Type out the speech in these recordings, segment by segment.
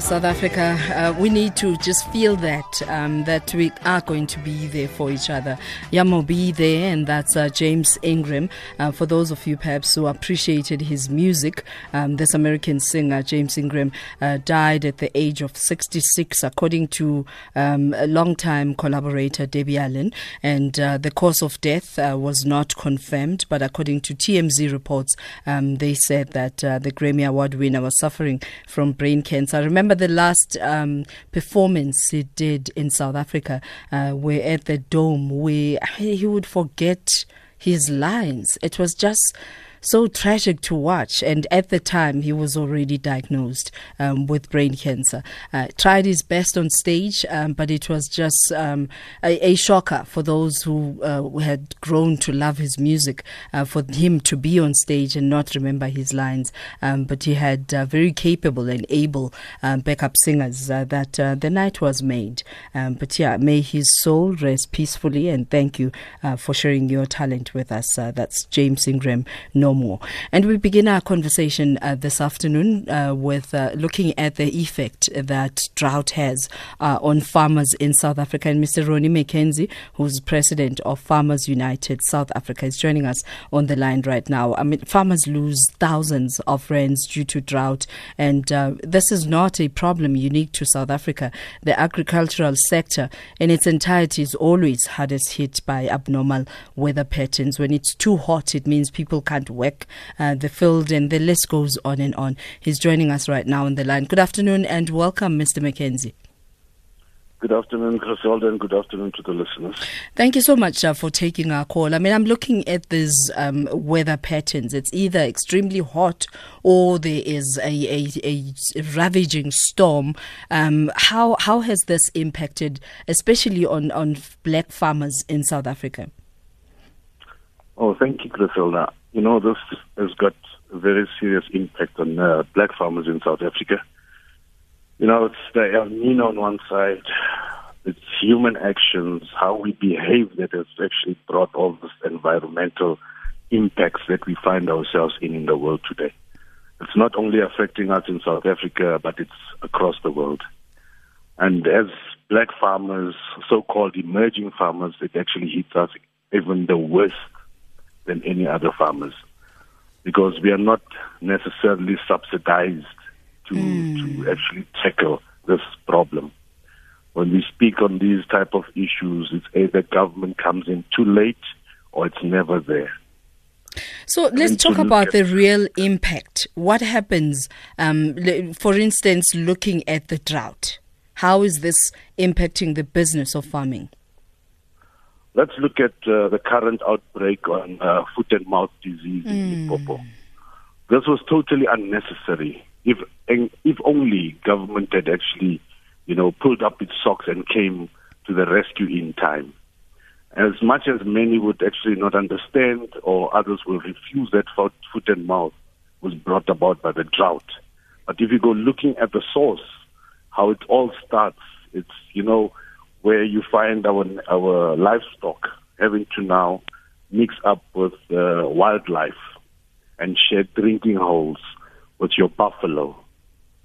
South Africa, we need to just feel that that we are going to be there for each other. Yamo be there, and that's James Ingram. For those of you perhaps who appreciated his music, this American singer James Ingram died at the age of 66, according to a long-time collaborator Debbie Allen. And the cause of death was not confirmed, but according to TMZ reports, they said that the Grammy Award winner was suffering from brain cancer. I remember the last performance he did in South Africa, where at the Dome, where he would forget his lines. It was just so tragic to watch, and at the time he was already diagnosed with brain cancer. Tried his best on stage, but it was just a shocker for those who had grown to love his music, for him to be on stage and not remember his lines. But he had very capable and able backup singers that the night was made. But yeah, may his soul rest peacefully, and thank you for sharing your talent with us. That's James Ingram. No more. And we begin our conversation this afternoon with looking at the effect that drought has on farmers in South Africa. And Mr. Ronnie McKenzie, who's president of Farmers United South Africa, is joining us on the line right now. I mean, farmers lose thousands of rands due to drought, and this is not a problem unique to South Africa. The agricultural sector in its entirety is always hardest hit by abnormal weather patterns. When it's too hot, it means people can't work the field, and the list goes on and on. He's joining us right now on the line. Good afternoon and welcome, Mr. McKenzie. Good afternoon, Griselda, and good afternoon to the listeners. Thank you so much for taking our call. I mean, I'm looking at these weather patterns. It's either extremely hot or there is a ravaging storm. How has this impacted, especially on black farmers in South Africa? Oh, thank you, Griselda. You know, this has got a very serious impact on black farmers in South Africa. You know, it's the El Nino on one side, it's human actions, how we behave that has actually brought all this environmental impacts that we find ourselves in the world today. It's not only affecting us in South Africa, but it's across the world. And as black farmers, so-called emerging farmers, it actually hits us even the worst than any other farmers, because we are not necessarily subsidized to actually tackle this problem. When we speak on these type of issues, it's either government comes in too late or it's never there. So let's talk about the real impact. What happens, for instance, looking at the drought? How is this impacting the business of farming? Let's look at the current outbreak on foot-and-mouth disease in Limpopo. This was totally unnecessary. If only government had actually, you know, pulled up its socks and came to the rescue in time. As much as many would actually not understand, or others will refuse that foot-and-mouth was brought about by the drought. But if you go looking at the source, how it all starts, it's, you know, where you find our livestock having to now mix up with wildlife and share drinking holes with your buffalo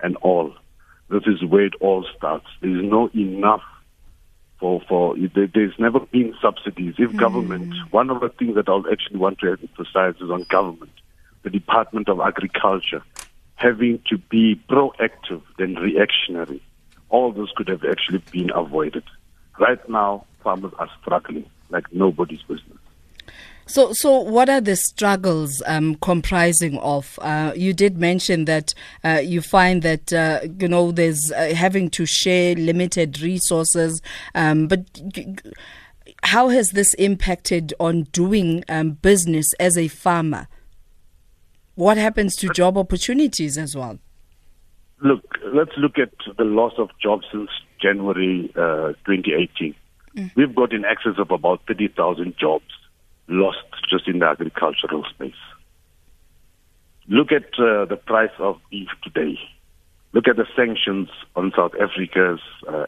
and all. This is where it all starts. There's no enough for there's never been subsidies. If government, one of the things that I'll actually want to emphasize is on government, the Department of Agriculture, having to be proactive than reactionary. All this could have actually been avoided. Right now, farmers are struggling like nobody's business. So what are the struggles comprising of? You did mention that you find that, you know, there's having to share limited resources. But how has this impacted on doing business as a farmer? What happens to job opportunities as well? Look, let's look at the loss of jobs since January 2018. We've got in excess of about 30,000 jobs lost just in the agricultural space. Look at the price of beef today. Look at the sanctions on South Africa's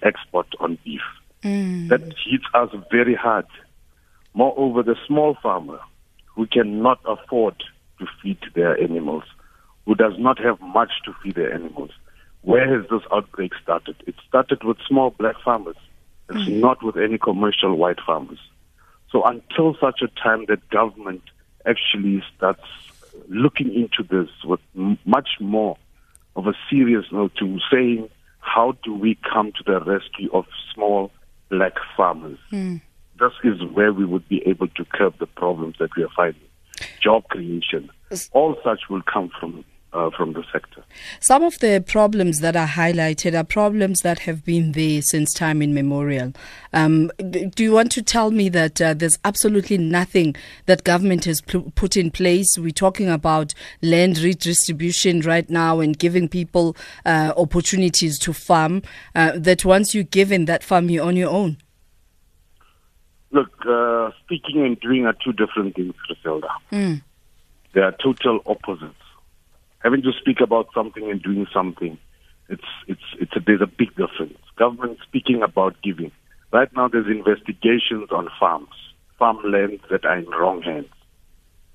export on beef. That hits us very hard. Moreover, the small farmer who cannot afford to feed their animals, who does not have much to feed their animals, where has this outbreak started? It started with small black farmers. It's not with any commercial white farmers. So until such a time that government actually starts looking into this with much more of a serious note to saying, how do we come to the rescue of small black farmers? This is where we would be able to curb the problems that we are finding. Job creation, all such will come from the sector. Some of the problems that are highlighted are problems that have been there since time immemorial. Do you want to tell me that there's absolutely nothing that government has put in place? We're talking about land redistribution right now and giving people opportunities to farm, that once you're given that farm, you're on your own. Look, speaking and doing are two different things, Griselda. They are total opposites. Having to speak about something and doing something, there's a big difference. Government speaking about giving. Right now, there's investigations on farmlands that are in wrong hands.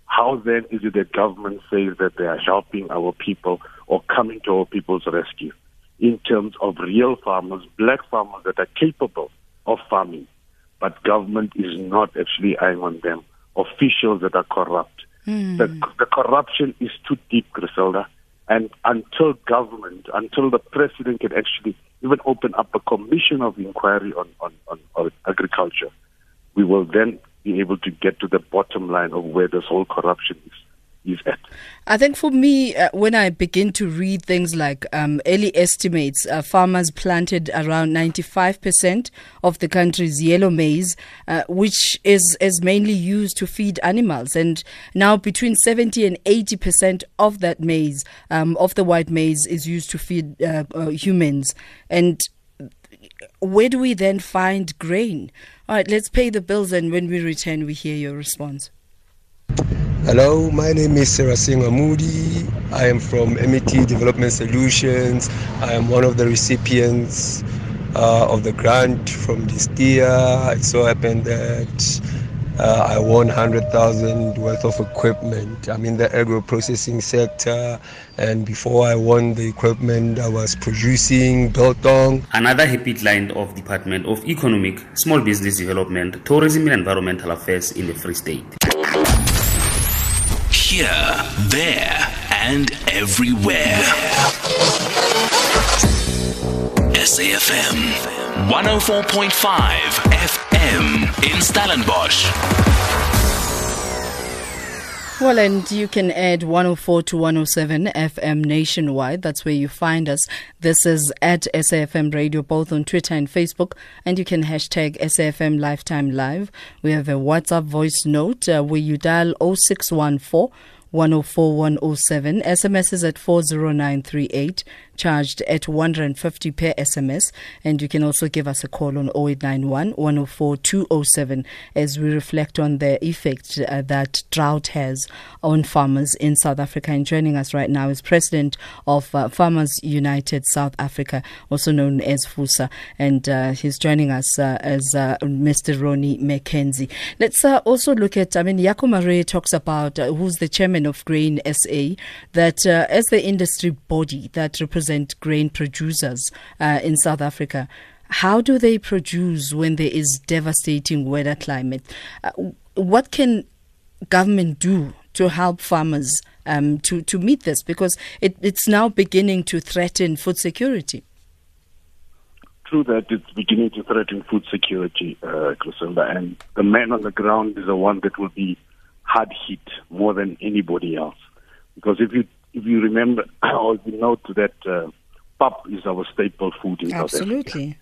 How then is it that government says that they are helping our people or coming to our people's rescue in terms of real farmers, black farmers that are capable of farming? But government is not actually eyeing on them. Officials that are corrupt. The corruption is too deep, Griselda. And until the president can actually even open up a commission of inquiry on agriculture, we will then be able to get to the bottom line of where this whole corruption is at. I think for me, when I begin to read things like early estimates, farmers planted around 95% of the country's yellow maize, which is mainly used to feed animals. And now between 70 and 80% of that maize, of the white maize, is used to feed humans. And where do we then find grain? All right, let's pay the bills, and when we return, we hear your response. Hello, my name is Sarah Singamudi. I am from MIT Development Solutions. I am one of the recipients of the grant from this year. It so happened that I won 100,000 worth of equipment. I'm in the agro-processing sector, and before I won the equipment, I was producing Beltong. Another happy client of Department of Economic, Small Business Development, Tourism and Environmental Affairs in the Free State. Here, there, and everywhere. SAFM 104.5 FM in Stellenbosch. Well, and you can add 104 to 107 FM nationwide. That's where you find us. This is at SAFM Radio, both on Twitter and Facebook. And you can hashtag SAFM Lifetime Live. We have a WhatsApp voice note where you dial 0614 104 107. SMS is at 40938, charged at 150 per SMS. And you can also give us a call on 0891 104 207 as we reflect on the effect that drought has on farmers in South Africa. And joining us right now is President of Farmers United South Africa, also known as FUSA. And he's joining us as Mr. Ronnie McKenzie. Let's also look at, Yaku Marie talks about who's the chairman of Grain SA, that as the industry body that represent grain producers in South Africa, how do they produce when there is devastating weather climate? What can government do to help farmers to meet this? Because it's now beginning to threaten food security. True that it's beginning to threaten food security, Griselda, and the man on the ground is the one that will be hard hit more than anybody else, because if you remember or you note that pap is our staple food in South Africa,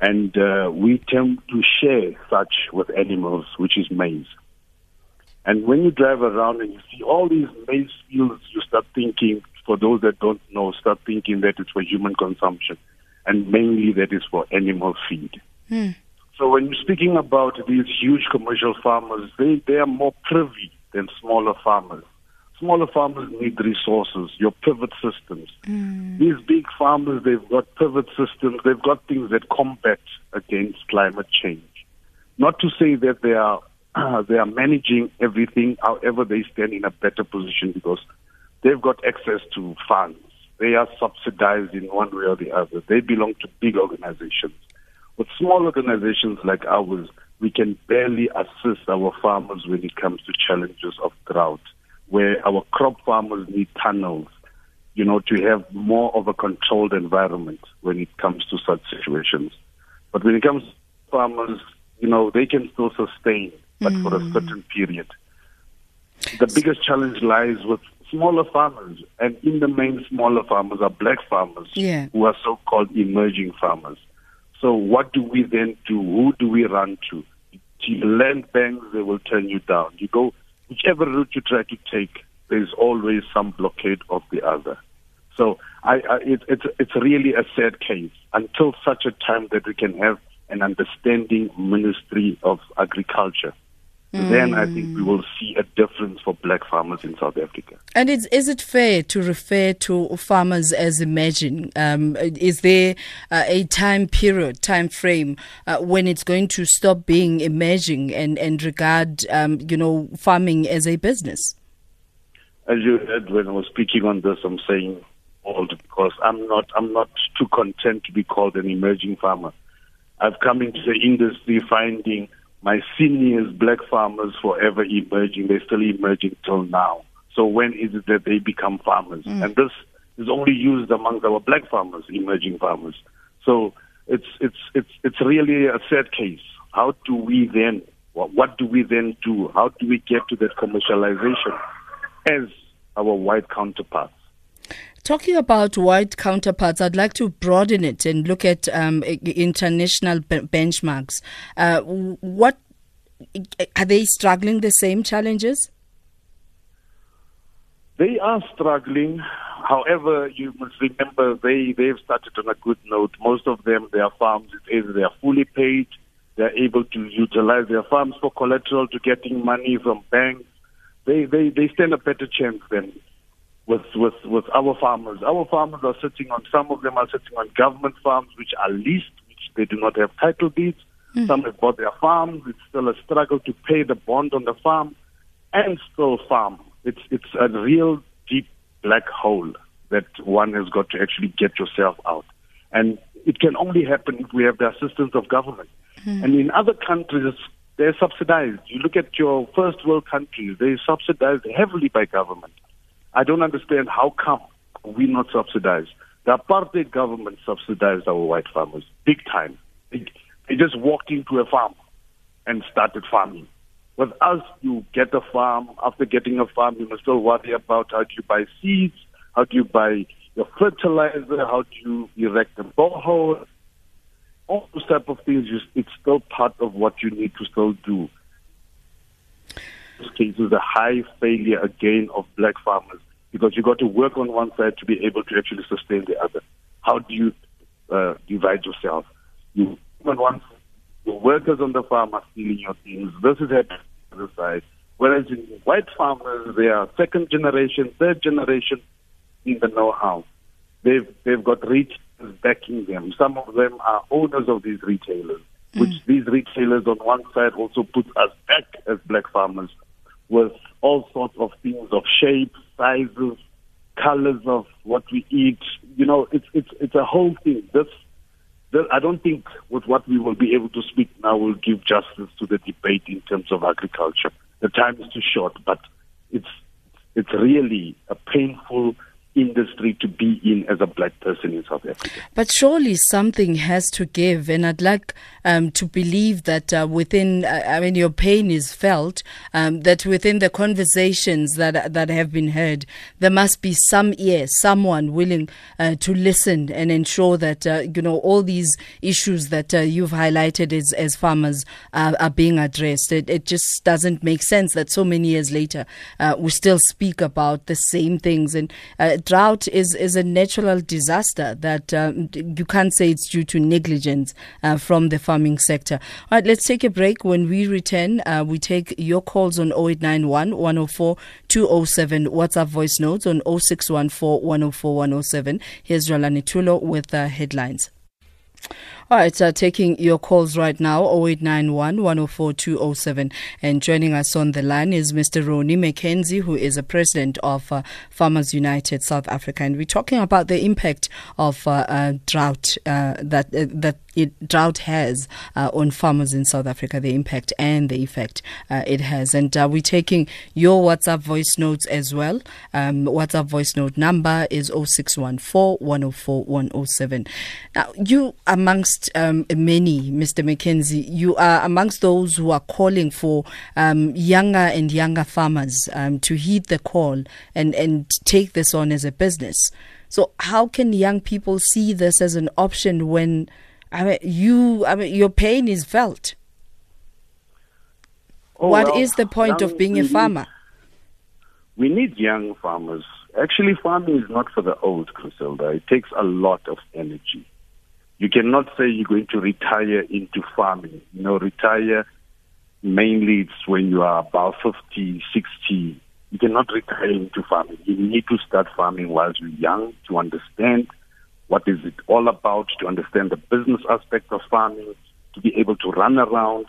and we tend to share such with animals, which is maize. And when you drive around and you see all these maize fields, you start thinking, for those that don't know, start thinking that it's for human consumption, and mainly that is for animal feed. So when you're speaking about these huge commercial farmers, they are more privy than smaller farmers. Smaller farmers need resources, your pivot systems. These big farmers, they've got pivot systems. They've got things that combat against climate change. Not to say that they are managing everything. However, they stand in a better position because they've got access to funds. they are subsidized in one way or the other. They belong to big organizations. With small organizations like ours, we can barely assist our farmers when it comes to challenges of drought, where our crop farmers need tunnels, you know, to have more of a controlled environment when it comes to such situations. But when it comes to farmers, you know, they can still sustain, but for a certain period. The biggest challenge lies with smaller farmers, and in the main, smaller farmers are black farmers who are so-called emerging farmers. So what do we then do? Who do we run to? The land banks, they will turn you down. You go, whichever route you try to take, there's always some blockade of the other. So it's really a sad case until such a time that we can have an understanding Ministry of Agriculture. Then I think we will see a difference for black farmers in South Africa. And is it fair to refer to farmers as emerging? Is there a time period, time frame, when it's going to stop being emerging and regard, you know, farming as a business? As you heard when I was speaking on this, I'm saying old because I'm not too content to be called an emerging farmer. I've come into the industry finding my seniors, black farmers, forever emerging. They're still emerging till now. So when is it that they become farmers? And this is only used amongst our black farmers, emerging farmers. So it's really a sad case. How do we then? What do we then do? How do we get to that commercialization as our white counterparts? Talking about white counterparts, I'd like to broaden it and look at international benchmarks. What are they struggling? The same challenges? They are struggling. However, you must remember they've started on a good note. Most of them, their farms, they are fully paid. They're able to utilize their farms for collateral to getting money from banks. They stand a better chance than with our farmers. Our farmers are sitting on, some of them are sitting on government farms which are leased, which they do not have title deeds. Some have bought their farms. It's still a struggle to pay the bond on the farm and still farm. It's a real deep black hole that one has got to actually get yourself out. And it can only happen if we have the assistance of government. And in other countries, they're subsidized. You look at your first world countries, they're subsidized heavily by government. I don't understand how come we're not subsidized. The apartheid government subsidized our white farmers big time. They just walked into a farm and started farming. With us, you get a farm. After getting a farm, you must still worry about how do you buy seeds, how do you buy your fertilizer, how do you erect a borehole. All those type of things, it's still part of what you need to still do. This case is a high failure again of black farmers because you got to work on one side to be able to actually sustain the other. How do you divide yourself? You on one side, the workers on the farm are stealing your things. This is happening on the other side. Whereas in white farmers, they are second generation, third generation in the know-how. They've got retailers backing them. Some of them are owners of these retailers, which these retailers on one side also put us back as black farmers with all sorts of things of shapes, sizes, colors of what we eat. You know, it's a whole thing. I don't think with what we will be able to speak now will give justice to the debate in terms of agriculture. The time is too short, but it's really a painful industry to be in as a black person in South Africa. But surely something has to give, and I'd like to believe that within, I mean, your pain is felt, that within the conversations that have been heard, there must be some ear, someone willing to listen and ensure that, you know, all these issues that you've highlighted as farmers are being addressed. It just doesn't make sense that so many years later, we still speak about the same things, and drought is a natural disaster that you can't say it's due to negligence from the farming sector. All right, let's take a break. When we return, we take your calls on 0891 104 207, WhatsApp voice notes on 0614 104 107. Here's Rolani Tulo with the headlines. All right, taking your calls right now, 0891 104 207. And joining us on the line is Mr. Ronnie McKenzie, who is the president of Farmers United South Africa. And we're talking about the impact of drought drought has on farmers in South Africa, the impact and the effect it has. And we're taking your WhatsApp voice notes as well. WhatsApp voice note number is 0614 104 107. Now, you amongst many, Mr. McKenzie, you are amongst those who are calling for younger and younger farmers to heed the call and take this on as a business. So how can young people see this as an option when your pain is felt? What is the point of being a farmer? We need young farmers. Actually, farming is not for the old, Griselda. It takes a lot of energy. You cannot say you're going to retire into farming. You know, retire mainly it's when you are about 50, 60. You cannot retire into farming. You need to start farming whilst you're young to understand what is it all about, to understand the business aspect of farming, to be able to run around.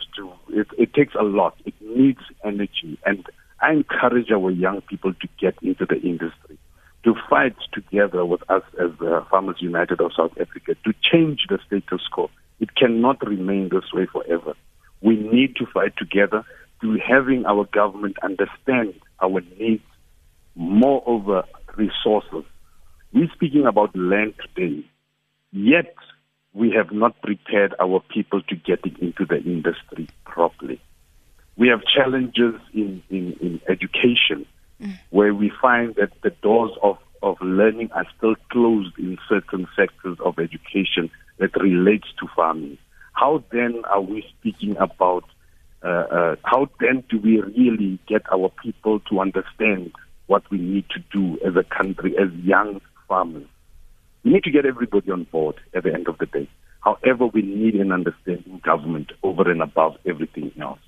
It takes a lot. It needs energy. And I encourage our young people to get into the industry, to fight together with us as the Farmers United of South Africa, to change the status quo. It cannot remain this way forever. We need to fight together, to having our government understand our needs, moreover resources. We're speaking about land today, yet we have not prepared our people to get it into the industry properly. We have challenges in education where we find that the doors of learning are still closed in certain sectors of education that relates to farming. How then are we speaking about, how then do we really get our people to understand what we need to do as a country, as young farmers? We need to get everybody on board at the end of the day. However, we need an understanding government over and above everything else.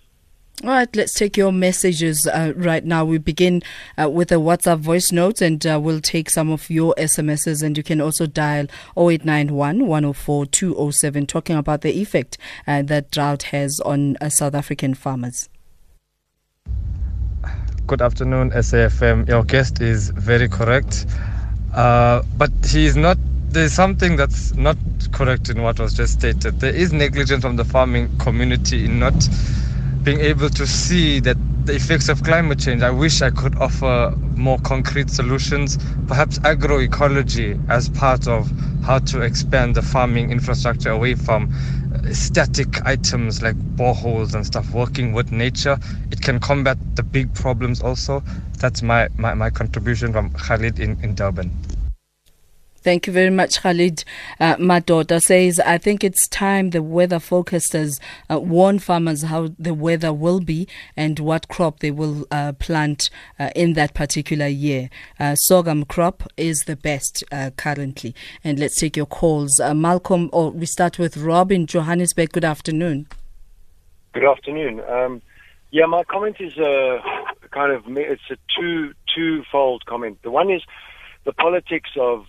All right, let's take your messages right now. We begin with a WhatsApp voice note and we'll take some of your SMSs, and you can also dial 0891 104 207 talking about the effect that drought has on South African farmers. Good afternoon, SAFM. Your guest is very correct, but he's not. There's something that's not correct in what was just stated. There is negligence from the farming community in not being able to see that the effects of climate change. I wish I could offer more concrete solutions, perhaps agroecology as part of how to expand the farming infrastructure away from static items like boreholes and stuff, working with nature. It can combat the big problems also. That's my contribution from Khalid in Durban. Thank you very much, Khalid. My daughter says, I think it's time the weather forecasters warn farmers how the weather will be and what crop they will plant in that particular year. Sorghum crop is the best currently. And let's take your calls. Malcolm, or we start with Rob in Johannesburg. Good afternoon. Good afternoon. Yeah, my comment is it's a twofold comment. The one is, the politics of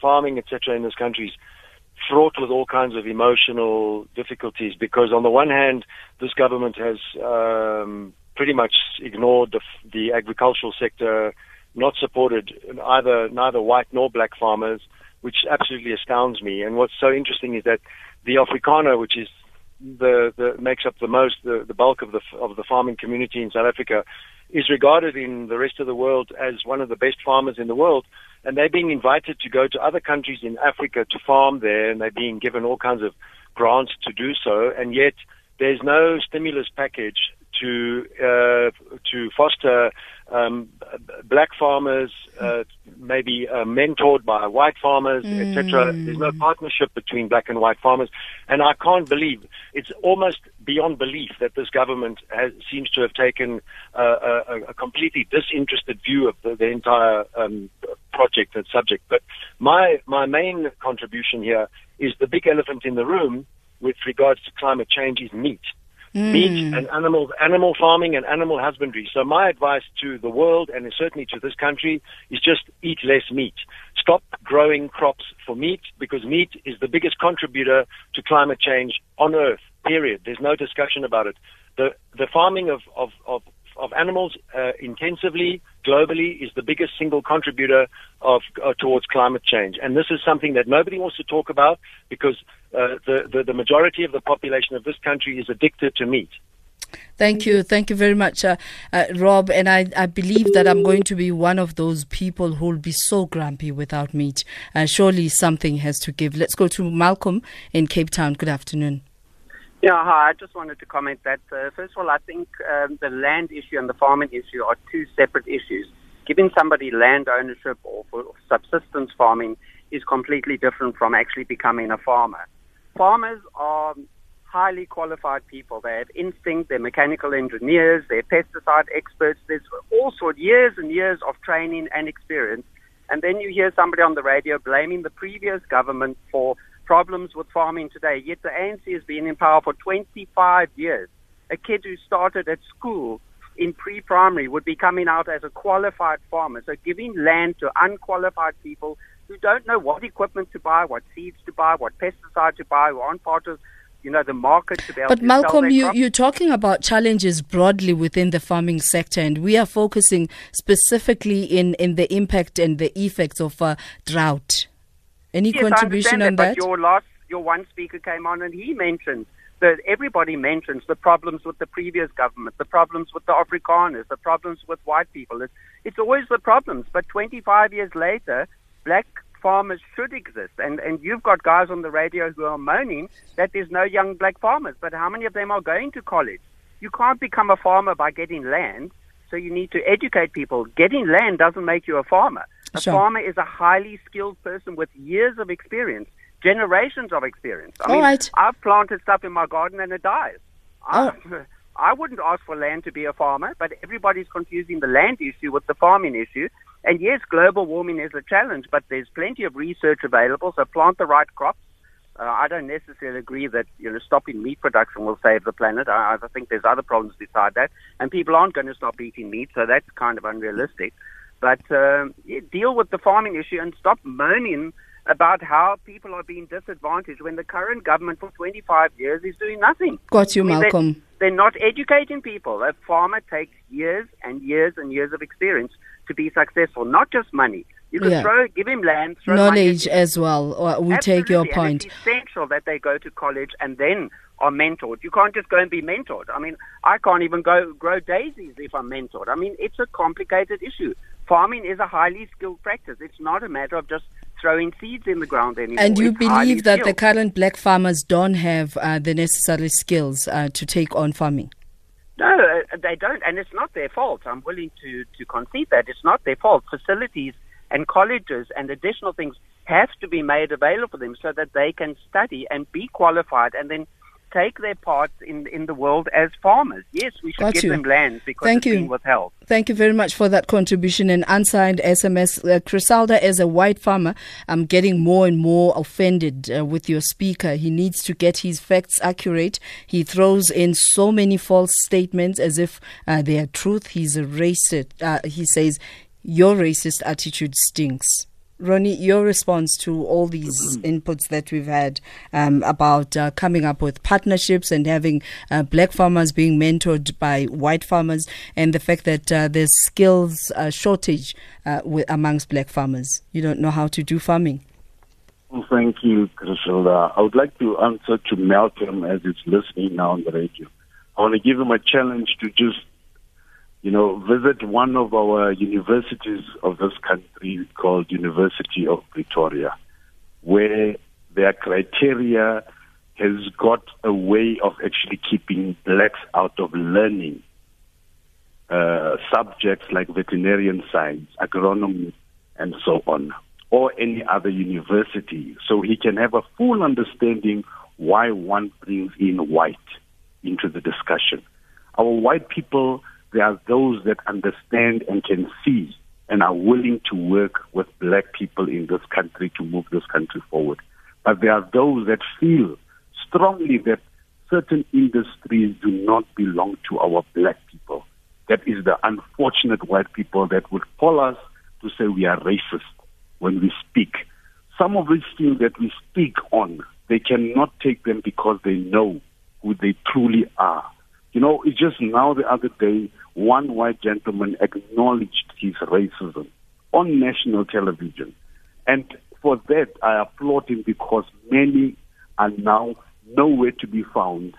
farming, etc., in this country is fraught with all kinds of emotional difficulties because, on the one hand, this government has pretty much ignored the agricultural sector, not supported neither white nor black farmers, which absolutely astounds me. And what's so interesting is that the Afrikaner, which is makes up the most, the bulk of the farming community in South Africa, is regarded in the rest of the world as one of the best farmers in the world, and they're being invited to go to other countries in Africa to farm there, and they're being given all kinds of grants to do so, and yet there's no stimulus package to foster black farmers, maybe mentored by white farmers, etc. There's no partnership between black and white farmers, and I can't believe, it's almost beyond belief that this government seems to have taken a completely disinterested view of the entire project and subject. But my main contribution here is the big elephant in the room with regards to climate change is meat. Meat and animal farming and animal husbandry. So my advice to the world and certainly to this country is just eat less meat. stop growing crops for meat, because meat is the biggest contributor to climate change on Earth, period. There's no discussion about it. The farming of animals intensively, globally, is the biggest single contributor towards climate change. And this is something that nobody wants to talk about, because the majority of the population of this country is addicted to meat. Thank you very much, Rob. And I believe that I'm going to be one of those people who will be so grumpy without meat. Surely something has to give. Let's go to Malcolm in Cape Town. Good afternoon. Yeah, hi. I just wanted to comment that, first of all, I think the land issue and the farming issue are two separate issues. Giving somebody land ownership or for subsistence farming is completely different from actually becoming a farmer. Farmers are highly qualified people. They have instinct, they're mechanical engineers, they're pesticide experts. There's all sorts, years and years of training and experience. And then you hear somebody on the radio blaming the previous government for problems with farming today, yet the ANC has been in power for 25 years. A kid who started at school in pre-primary would be coming out as a qualified farmer. So giving land to unqualified people who don't know what equipment to buy, what seeds to buy, what pesticide to buy, who aren't part of the market to be able to sell their crops. But Malcolm, you're talking about challenges broadly within the farming sector, and we are focusing specifically in the impact and the effects of drought. Any contribution on that? But your one speaker came on and he mentioned that everybody mentions the problems with the previous government, the problems with the Afrikaners, the problems with white people. It's always the problems. But 25 years later, black farmers should exist. And you've got guys on the radio who are moaning that there's no young black farmers. But how many of them are going to college? You can't become a farmer by getting land. So you need to educate people. Getting land doesn't make you a farmer. A farmer is a highly skilled person with years of experience, generations of experience. I mean, I've planted stuff in my garden and it dies. I wouldn't ask for land to be a farmer, but everybody's confusing the land issue with the farming issue. And yes, global warming is a challenge, but there's plenty of research available, so plant the right crops. I don't necessarily agree that stopping meat production will save the planet. I think there's other problems beside that, and people aren't going to stop eating meat, so that's kind of unrealistic. But deal with the farming issue and stop moaning about how people are being disadvantaged when the current government for 25 years is doing nothing. Got you, Malcolm. They're not educating people. A farmer takes years and years and years of experience to be successful, not just money. You can give him land, throw knowledge as well. We absolutely take your point. And it's essential that they go to college and then are mentored. You can't just go and be mentored. I mean, I can't even go grow daisies if I'm mentored. I mean, it's a complicated issue. Farming is a highly skilled practice. It's not a matter of just throwing seeds in the ground anymore. And you believe that the current black farmers don't have the necessary skills to take on farming? No, they don't. And it's not their fault. I'm willing to concede that. It's not their fault. Facilities and colleges and additional things have to be made available for them so that they can study and be qualified and then take their part in the world as farmers. Yes, we should give them land because it's been withheld. Thank you very much for that contribution. And unsigned SMS, Crisalda, as a white farmer, I'm getting more and more offended with your speaker. He needs to get his facts accurate. He throws in so many false statements as if they are truth. He's a racist. He says, your racist attitude stinks. Ronnie, your response to all these inputs that we've had about coming up with partnerships and having black farmers being mentored by white farmers, and the fact that there's skills shortage amongst black farmers. You don't know how to do farming. Thank you, Griselda. I would like to answer to Malcolm as he's listening now on the radio. I want to give him a challenge to just visit one of our universities of this country called University of Pretoria, where their criteria has got a way of actually keeping blacks out of learning subjects like veterinarian science, agronomy, and so on, or any other university, so he can have a full understanding why one brings in white into the discussion. Our white people, there are those that understand and can see and are willing to work with black people in this country to move this country forward. But there are those that feel strongly that certain industries do not belong to our black people. That is the unfortunate white people that would call us to say we are racist. when we speak. Some of these things that we speak on, they cannot take them because they know who they truly are. You know, it's just now the other day, one white gentleman acknowledged his racism on national television. And for that, I applaud him because many are now nowhere to be found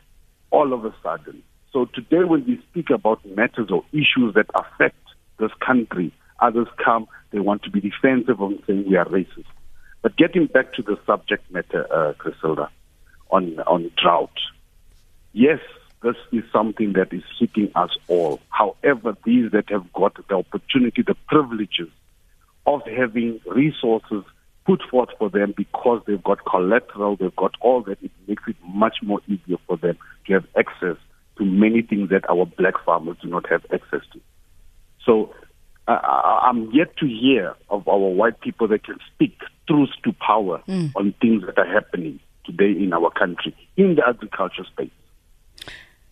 all of a sudden. So today when we speak about matters or issues that affect this country, others come, they want to be defensive on saying we are racist. But getting back to the subject matter, Griselda, on drought. Yes, this is something that is hitting us all. However, these that have got the opportunity, the privileges of having resources put forth for them because they've got collateral, they've got all that, it makes it much more easier for them to have access to many things that our black farmers do not have access to. So I'm yet to hear of our white people that can speak truth to power on things that are happening today in our country, in the agriculture space.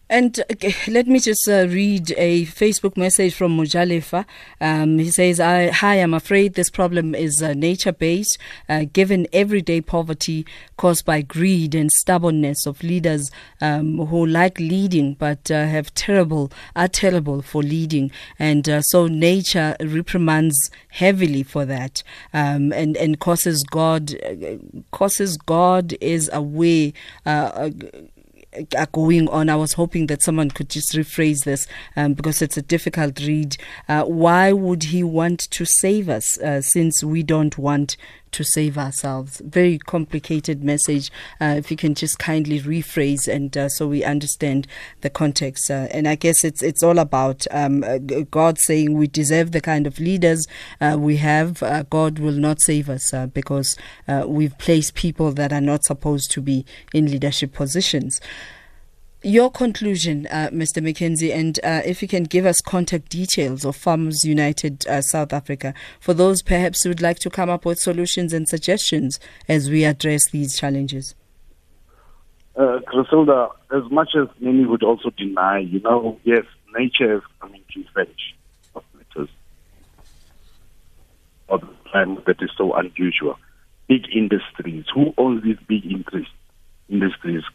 And let me just read a Facebook message from Mujalefa. He says, hi, I'm afraid this problem is nature-based, given everyday poverty caused by greed and stubbornness of leaders who like leading but are terrible for leading. And so nature reprimands heavily for that and causes God is away are going on. I was hoping that someone could just rephrase this because it's a difficult read. Why would he want to save us since we don't want to save ourselves? Very complicated message. If you can just kindly rephrase and so we understand the context. And I guess it's all about God saying we deserve the kind of leaders we have. God will not save us because we've placed people that are not supposed to be in leadership positions. Your conclusion, Mr. McKenzie, and if you can give us contact details of Farmers United South Africa for those perhaps who would like to come up with solutions and suggestions as we address these challenges. Griselda, as much as many would also deny, you know, yes, nature is coming to fetch of matters of the climate that is so unusual. Big industries, who owns these big industries.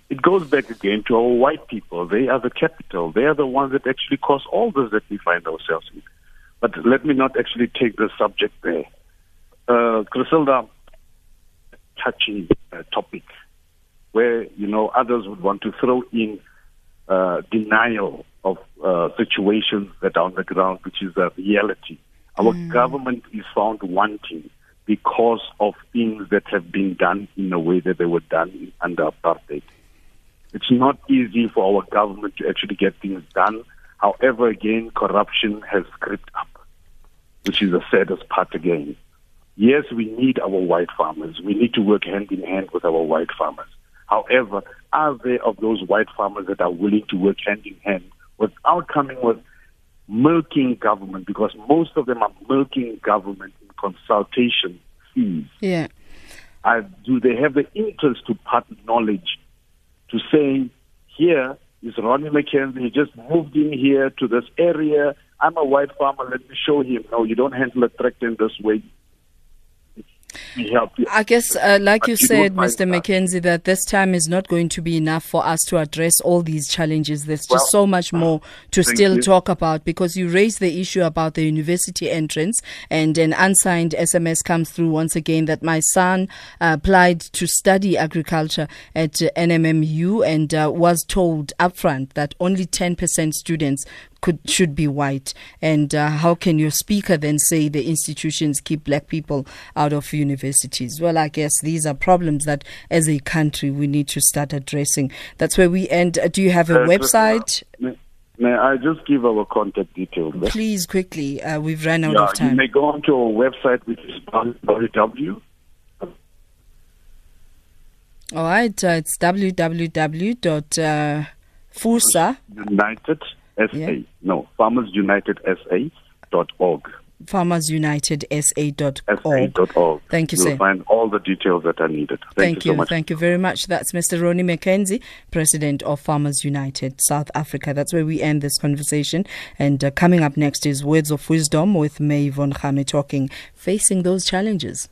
It goes back again to our white people. They are the capital. They are the ones that actually cause all this that we find ourselves in. But let me not actually take the subject there. Griselda, touching topic where, you know, others would want to throw in denial of situations that are on the ground, which is a reality. Our government is found wanting because of things that have been done in a way that they were done under apartheid. It's not easy for our government to actually get things done. However, again, corruption has crept up, which is the saddest part again. Yes, we need our white farmers. We need to work hand in hand with our white farmers. However, are there of those white farmers that are willing to work hand in hand without coming with milking government? Because most of them are milking government consultation fees. Yeah. Do they have the interest to part knowledge to say, here is Ronnie McKenzie, he just moved in here to this area, I'm a white farmer, let me show him. No, you don't handle a tractor in this way. I guess, like you said, Mr. McKenzie, that this time is not going to be enough for us to address all these challenges. There's just so much more to still talk about, because you raised the issue about the university entrance, and an unsigned SMS comes through once again that my son applied to study agriculture at NMMU and was told upfront that only 10% students should be white, and how can your speaker then say the institutions keep black people out of universities? Well, I guess these are problems that as a country we need to start addressing. That's where we end. Do you have a website? May I just give our contact details? Please, quickly. We've run out of time. You may go onto our website, which is www. All right, it's FarmersUnitedSA.org. FarmersUnitedSA.org. Thank you, sir. You'll find all the details that are needed. Thank you so much. Thank you very much. That's Mr. Ronnie McKenzie, President of Farmers United South Africa. That's where we end this conversation. And coming up next is Words of Wisdom with Maeve von Khami, talking facing those challenges.